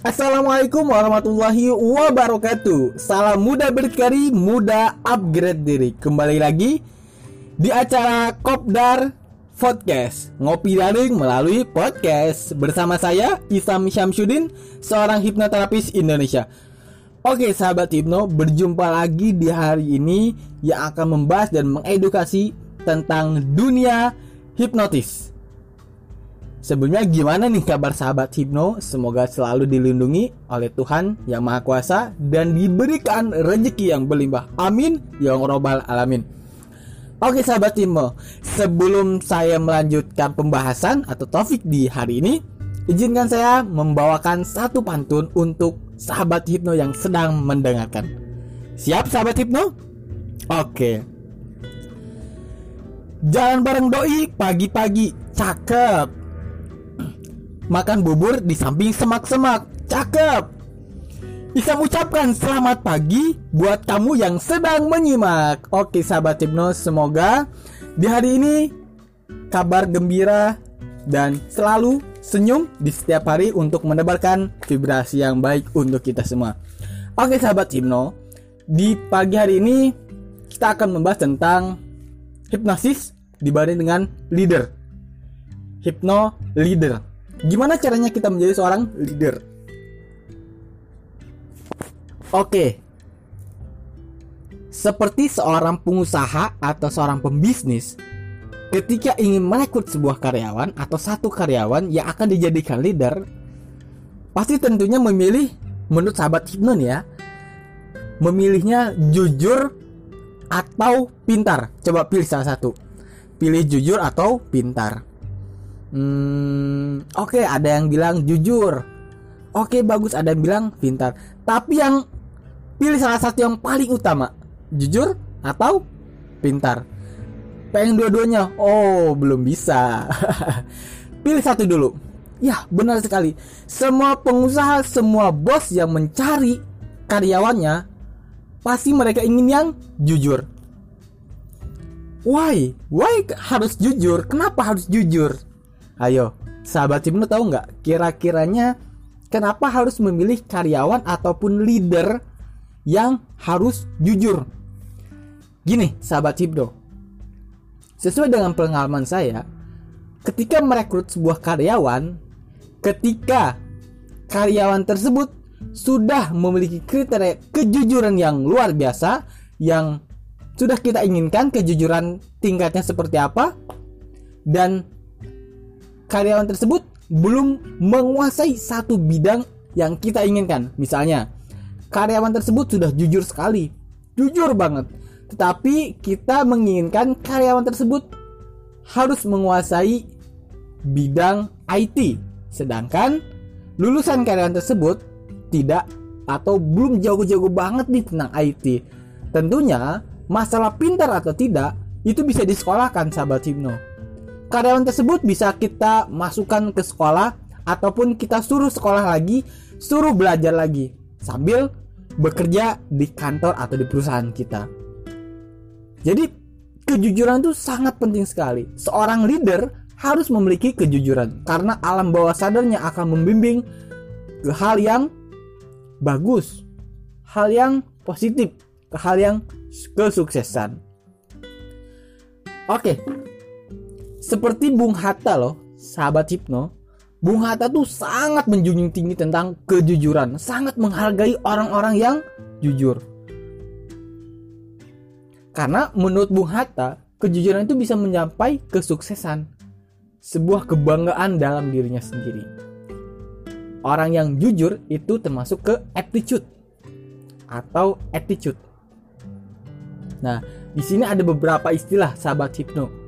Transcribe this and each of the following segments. Assalamualaikum warahmatullahi wabarakatuh. Salam muda berkarya, muda upgrade diri. Kembali lagi di acara Kopdar Podcast, ngopi daring melalui podcast bersama saya Isam Syamsuddin, seorang hipnoterapis Indonesia. Oke sahabat hipno, berjumpa lagi di hari ini yang akan membahas dan mengedukasi tentang dunia hipnotis. Sebelumnya gimana nih kabar sahabat hipno? Semoga selalu dilindungi oleh Tuhan yang Maha Kuasa dan diberikan rezeki yang berlimpah. Amin ya robbal alamin. Oke sahabat hipno, sebelum saya melanjutkan pembahasan atau topik di hari ini, izinkan saya membawakan satu pantun untuk sahabat hipno yang sedang mendengarkan. Siap sahabat hipno? Oke. Jalan bareng doi pagi-pagi, cakep. Makan bubur di samping semak-semak, cakep. Isam ucapkan selamat pagi buat kamu yang sedang menyimak. Oke sahabat hipno, semoga di hari ini kabar gembira dan selalu senyum di setiap hari untuk menebarkan vibrasi yang baik untuk kita semua. Oke sahabat hipno, di pagi hari ini kita akan membahas tentang hipnosis dibanding dengan leader. Hipno leader. Gimana caranya kita menjadi seorang leader? Oke. Seperti seorang pengusaha atau seorang pembisnis, ketika ingin merekrut sebuah karyawan atau satu karyawan yang akan dijadikan leader, pasti tentunya memilih, menurut sahabat hipno ya, memilihnya jujur atau pintar. Coba pilih salah satu. Pilih jujur atau pintar. Oke, ada yang bilang jujur. Oke, bagus. Ada yang bilang pintar. Tapi yang pilih salah satu yang paling utama, jujur atau pintar. Pengen dua-duanya? Oh, belum bisa. Pilih satu dulu. Ya, benar sekali. Semua pengusaha, semua bos yang mencari karyawannya, pasti mereka ingin yang jujur. Why? Why harus jujur? Kenapa harus jujur? Ayo, sahabat hipno tahu nggak kira-kiranya kenapa harus memilih karyawan ataupun leader yang harus jujur? Gini, sahabat hipno. Sesuai dengan pengalaman saya, ketika merekrut sebuah karyawan, ketika karyawan tersebut sudah memiliki kriteria kejujuran yang luar biasa, yang sudah kita inginkan, kejujuran tingkatnya seperti apa, dan karyawan tersebut belum menguasai satu bidang yang kita inginkan. Misalnya, karyawan tersebut sudah jujur sekali, jujur banget, tetapi kita menginginkan karyawan tersebut harus menguasai bidang IT. Sedangkan lulusan karyawan tersebut tidak atau belum jago-jago banget nih tentang IT. Tentunya masalah pintar atau tidak itu bisa disekolahkan sahabat hipno. Karyawan tersebut bisa kita masukkan ke sekolah ataupun kita suruh sekolah lagi, suruh belajar lagi sambil bekerja di kantor atau di perusahaan kita. Jadi kejujuran itu sangat penting sekali. Seorang leader harus memiliki kejujuran karena alam bawah sadarnya akan membimbing ke hal yang bagus, hal yang positif, ke hal yang kesuksesan. Oke. Seperti Bung Hatta loh, sahabat hipno. Bung Hatta tuh sangat menjunjung tinggi tentang kejujuran, sangat menghargai orang-orang yang jujur. Karena menurut Bung Hatta, kejujuran itu bisa mencapai kesuksesan, sebuah kebanggaan dalam dirinya sendiri. Orang yang jujur itu termasuk ke aptitude atau attitude. Nah, di sini ada beberapa istilah sahabat hipno.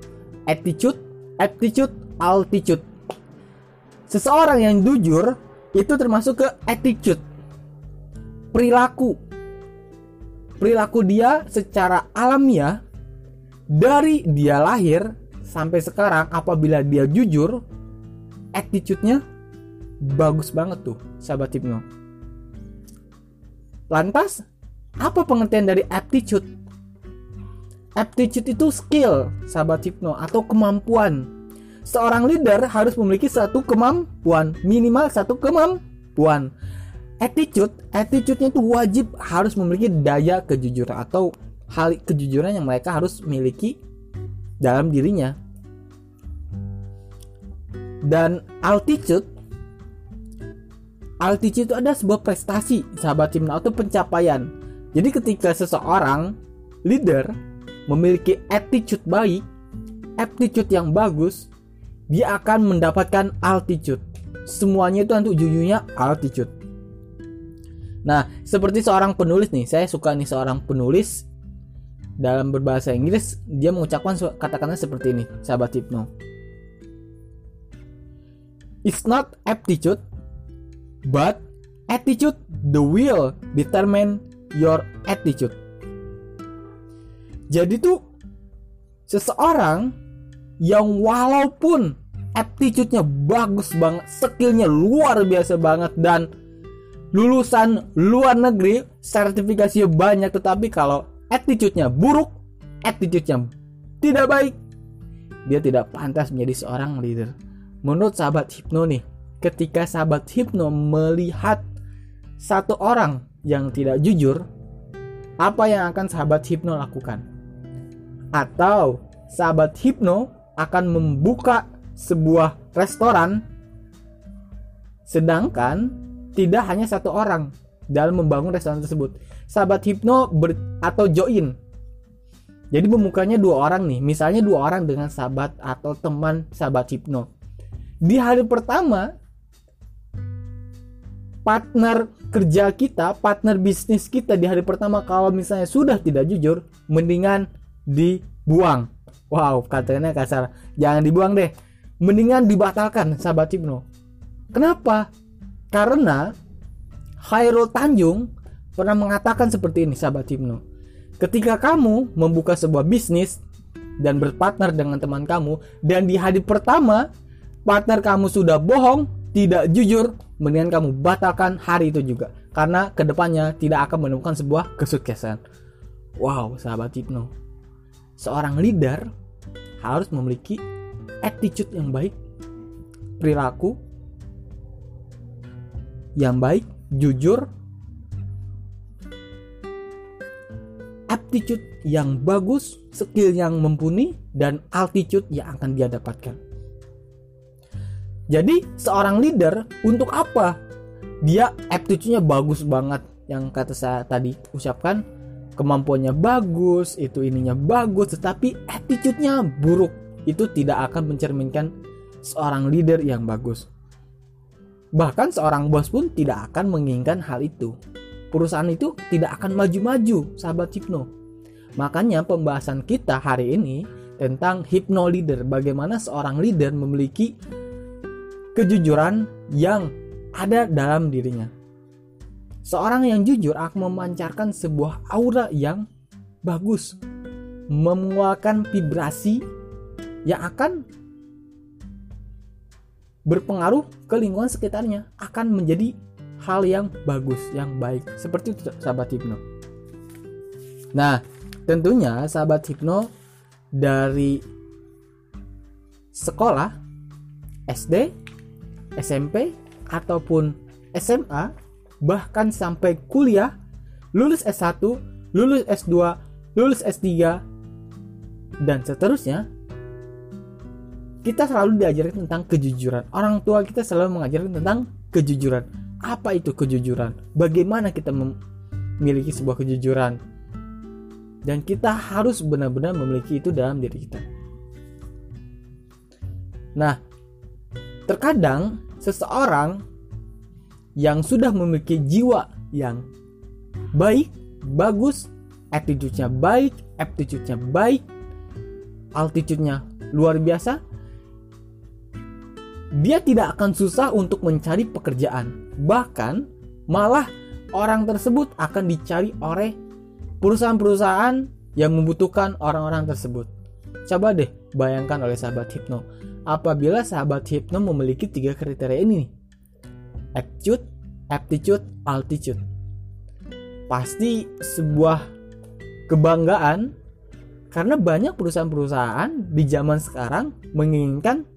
Attitude, aptitude, altitude. Seseorang yang jujur itu termasuk ke attitude, perilaku. Perilaku dia secara alamiah dari dia lahir sampai sekarang, apabila dia jujur, attitude-nya bagus banget tuh, sahabat hipno. Lantas, apa pengertian dari aptitude? Aptitude itu skill, sahabat hipno, atau kemampuan. Seorang leader harus memiliki satu kemampuan, minimal satu kemampuan. attitude-nya itu wajib harus memiliki daya kejujuran atau hal kejujuran yang mereka harus miliki dalam dirinya. Dan altitude itu ada sebuah prestasi, sahabat Cimnau, itu pencapaian. Jadi ketika seseorang leader memiliki attitude baik, aptitude yang bagus, dia akan mendapatkan altitude. Semuanya itu nanti ujungnya altitude. Nah, seperti seorang penulis nih, saya suka nih seorang penulis dalam berbahasa Inggris, dia mengucapkan kata-kata seperti ini, sahabat Cimnau. It's not aptitude, but attitude, the will determine your attitude. Jadi tuh seseorang yang walaupun aptitude-nya bagus banget, skill-nya luar biasa banget, dan lulusan luar negeri, sertifikasinya banyak, tetapi kalau attitude-nya buruk, attitude-nya tidak baik, dia tidak pantas menjadi seorang leader. Menurut sahabat Hypno nih, ketika sahabat Hypno melihat satu orang yang tidak jujur, apa yang akan sahabat Hypno lakukan? Atau sahabat Hypno akan membuka sebuah restoran, sedangkan tidak hanya satu orang dalam membangun restoran tersebut. Sahabat Hypno atau join. Jadi membukanya dua orang nih, misalnya dua orang dengan sahabat atau teman sahabat Hypno. Di hari pertama, partner kerja kita, partner bisnis kita di hari pertama kalau misalnya sudah tidak jujur, mendingan dibuang. Wow, katanya kasar. Jangan dibuang deh. Mendingan dibatalkan, sahabat Cimno. Kenapa? Karena Chairul Tanjung pernah mengatakan seperti ini, sahabat Cimno. Ketika kamu membuka sebuah bisnis dan berpartner dengan teman kamu, dan di hari pertama partner kamu sudah bohong, tidak jujur, mendingan kamu batalkan hari itu juga. Karena kedepannya tidak akan menemukan sebuah kesuksesan. Wow, sahabat Cipno. Seorang leader harus memiliki attitude yang baik, perilaku yang baik, jujur, aptitude yang bagus, skill yang mumpuni, dan altitude yang akan dia dapatkan. Jadi seorang leader untuk apa? Dia aptitude-nya bagus banget, yang kata saya tadi ucapkan, kemampuannya bagus, itu ininya bagus, tetapi attitude-nya buruk. Itu tidak akan mencerminkan seorang leader yang bagus. Bahkan seorang bos pun tidak akan menginginkan hal itu. Perusahaan itu tidak akan maju-maju, sahabat Hypno. Makanya pembahasan kita hari ini tentang Hypno Leader, bagaimana seorang leader memiliki kejujuran yang ada dalam dirinya. Seorang yang jujur akan memancarkan sebuah aura yang bagus, mengeluarkan vibrasi yang akan berpengaruh ke lingkungan sekitarnya, akan menjadi hal yang bagus, yang baik. Seperti itu, sahabat Hypno. Nah, tentunya sahabat Hypno dari sekolah SD, SMP ataupun SMA, bahkan sampai kuliah, lulus S1, lulus S2, lulus S3, dan seterusnya, kita selalu diajarkan tentang kejujuran. Orang tua kita selalu mengajarkan tentang kejujuran. Apa itu kejujuran? Bagaimana kita memiliki sebuah kejujuran? Dan kita harus benar-benar memiliki itu dalam diri kita. Nah, terkadang seseorang yang sudah memiliki jiwa yang baik, bagus, attitude-nya baik, aptitude-nya baik, altitude-nya luar biasa, dia tidak akan susah untuk mencari pekerjaan. Bahkan malah orang tersebut akan dicari oleh perusahaan-perusahaan yang membutuhkan orang-orang tersebut. Coba deh bayangkan oleh sahabat Hypno, apabila sahabat Hypno memiliki 3 kriteria ini nih, attitude, aptitude, altitude, pasti sebuah kebanggaan, karena banyak perusahaan-perusahaan di zaman sekarang menginginkan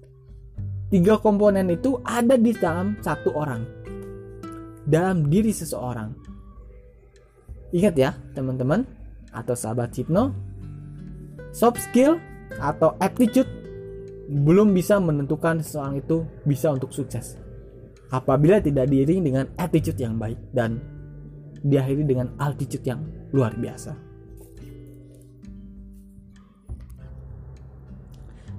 3 komponen itu ada di dalam satu orang. dalam diri seseorang. Ingat ya teman-teman atau sahabat hipno, soft skill atau aptitude belum bisa menentukan seseorang itu bisa untuk sukses apabila tidak diiringi dengan attitude yang baik dan diakhiri dengan altitude yang luar biasa.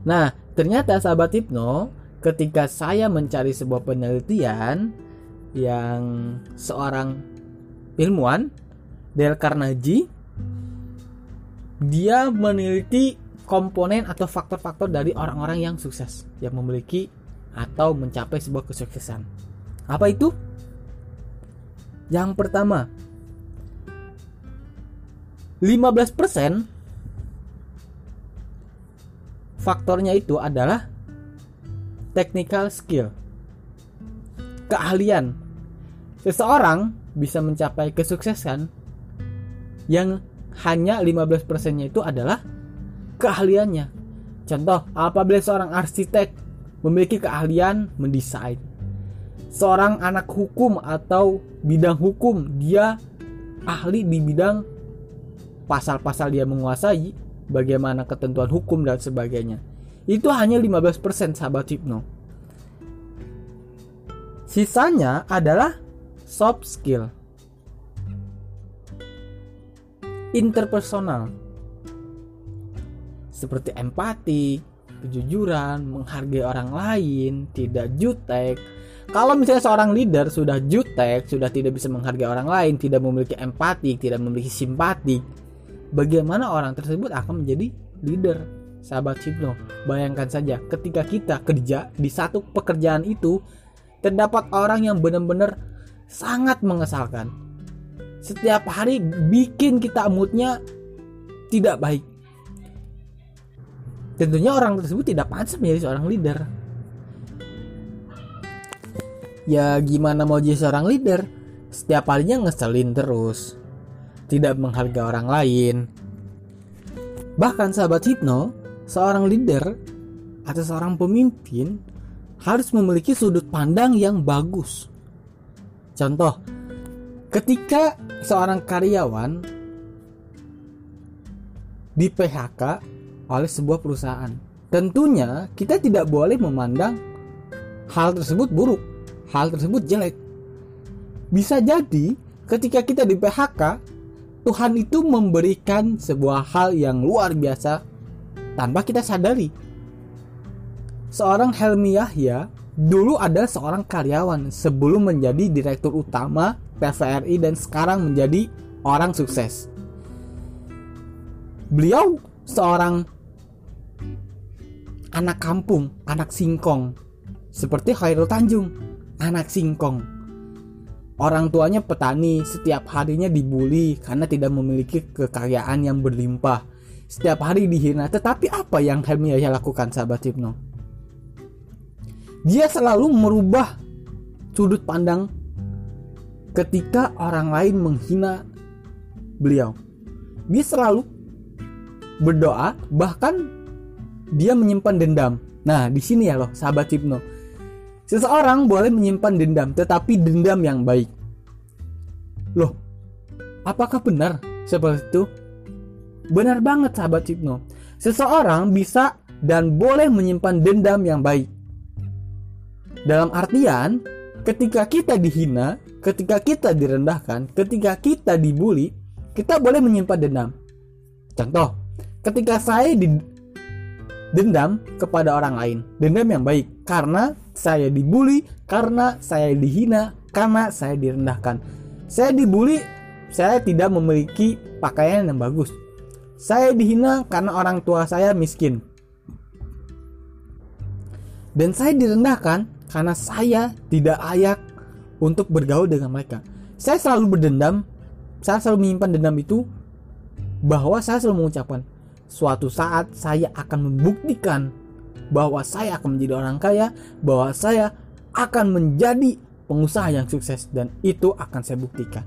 Nah, ternyata sahabat hipno, ketika saya mencari sebuah penelitian yang seorang ilmuwan, Dale Carnegie, dia meneliti komponen atau faktor-faktor dari orang-orang yang sukses, yang memiliki atau mencapai sebuah kesuksesan. Apa itu? Yang pertama, 15% faktornya itu adalah technical skill, keahlian. Seseorang bisa mencapai kesuksesan yang hanya 15%-nya itu adalah keahliannya. Contoh, apabila seorang arsitek memiliki keahlian mendesain, seorang anak hukum atau bidang hukum dia ahli di bidang pasal-pasal, dia menguasai bagaimana ketentuan hukum dan sebagainya. Itu hanya 15% sahabat hipno. Sisanya adalah soft skill, interpersonal, seperti empati, kejujuran, menghargai orang lain, tidak jutek. Kalau misalnya seorang leader sudah jutek, sudah tidak bisa menghargai orang lain, tidak memiliki empati, tidak memiliki simpati, bagaimana orang tersebut akan menjadi leader, sahabat hipno? Bayangkan saja ketika kita kerja di satu pekerjaan itu terdapat orang yang benar-benar sangat mengesalkan. Setiap hari bikin kita moodnya tidak baik. Tentunya orang tersebut tidak pantas menjadi seorang leader. Ya gimana mau jadi seorang leader? Setiap harinya ngeselin terus, tidak menghargai orang lain. Bahkan sahabat hipno, seorang leader atau seorang pemimpin harus memiliki sudut pandang yang bagus. Contoh, ketika seorang karyawan di PHK oleh sebuah perusahaan, tentunya kita tidak boleh memandang hal tersebut buruk, hal tersebut jelek. Bisa jadi ketika kita di PHK, Tuhan itu memberikan sebuah hal yang luar biasa tanpa kita sadari. Seorang Helmi Yahya dulu adalah seorang karyawan sebelum menjadi direktur utama PVRI dan sekarang menjadi orang sukses. Beliau seorang anak kampung, anak singkong, seperti Chairul Tanjung, anak singkong. Orang tuanya petani, setiap harinya dibully karena tidak memiliki kekayaan yang berlimpah. Setiap hari dihina, tetapi apa yang Helmi Yahya lakukan sahabat hipno? Dia selalu merubah sudut pandang ketika orang lain menghina beliau. Dia selalu berdoa, bahkan dia menyimpan dendam. Nah, di sini ya loh sahabat hipno. Seseorang boleh menyimpan dendam, tetapi dendam yang baik. Loh, apakah benar seperti itu? Benar banget sahabat hipno. Seseorang bisa dan boleh menyimpan dendam yang baik. Dalam artian, ketika kita dihina, ketika kita direndahkan, ketika kita dibully, kita boleh menyimpan dendam. Contoh, ketika saya dendam kepada orang lain, dendam yang baik, karena saya dibully, karena saya dihina, karena saya direndahkan. Saya dibully, saya tidak memiliki pakaian yang bagus. Saya dihina karena orang tua saya miskin. Dan saya direndahkan karena saya tidak layak untuk bergaul dengan mereka. Saya selalu berdendam, saya selalu menyimpan dendam itu, bahwa saya selalu mengucapkan, suatu saat saya akan membuktikan bahwa saya akan menjadi orang kaya, bahwa saya akan menjadi pengusaha yang sukses, dan itu akan saya buktikan.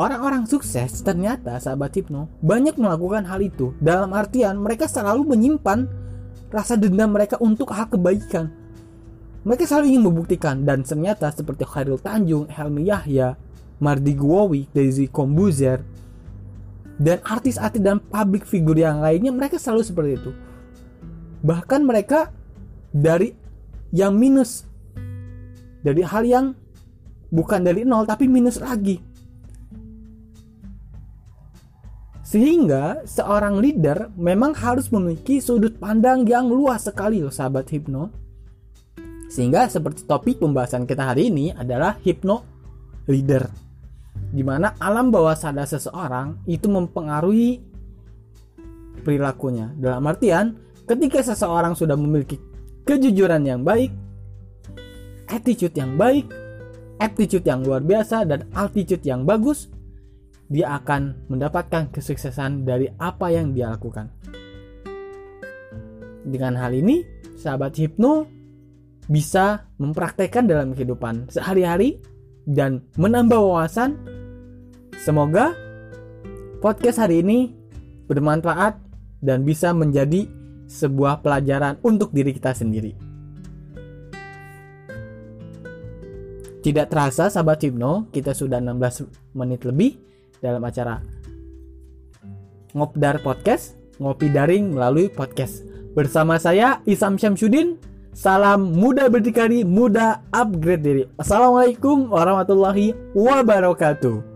Orang-orang sukses ternyata sahabat hipno banyak melakukan hal itu. Dalam artian mereka selalu menyimpan rasa dendam mereka untuk hal kebaikan. Mereka selalu ingin membuktikan, dan ternyata seperti Chairul Tanjung, Helmi Yahya, Mardiguowi, Daisy Kombuzer, dan artis-artis dan public figure yang lainnya, mereka selalu seperti itu. Bahkan mereka dari yang minus, dari hal yang bukan dari nol tapi minus lagi. Sehingga seorang leader memang harus memiliki sudut pandang yang luas sekali loh sahabat hipno. Sehingga seperti topik pembahasan kita hari ini adalah hipno leader, dimana alam bawah sadar seseorang itu mempengaruhi perilakunya. Dalam artian, ketika seseorang sudah memiliki kejujuran yang baik, attitude yang baik, aptitude yang luar biasa, dan altitude yang bagus, dia akan mendapatkan kesuksesan dari apa yang dia lakukan. Dengan hal ini, sahabat hipno bisa mempraktekkan dalam kehidupan sehari-hari dan menambah wawasan. Semoga podcast hari ini bermanfaat dan bisa menjadi sebuah pelajaran untuk diri kita sendiri. Tidak terasa sahabat hipno, kita sudah 16 menit lebih dalam acara Ngopdar Podcast, ngopi daring melalui podcast. Bersama saya Isam Syamsuddin, salam muda berdikari, muda upgrade diri. Assalamualaikum warahmatullahi wabarakatuh.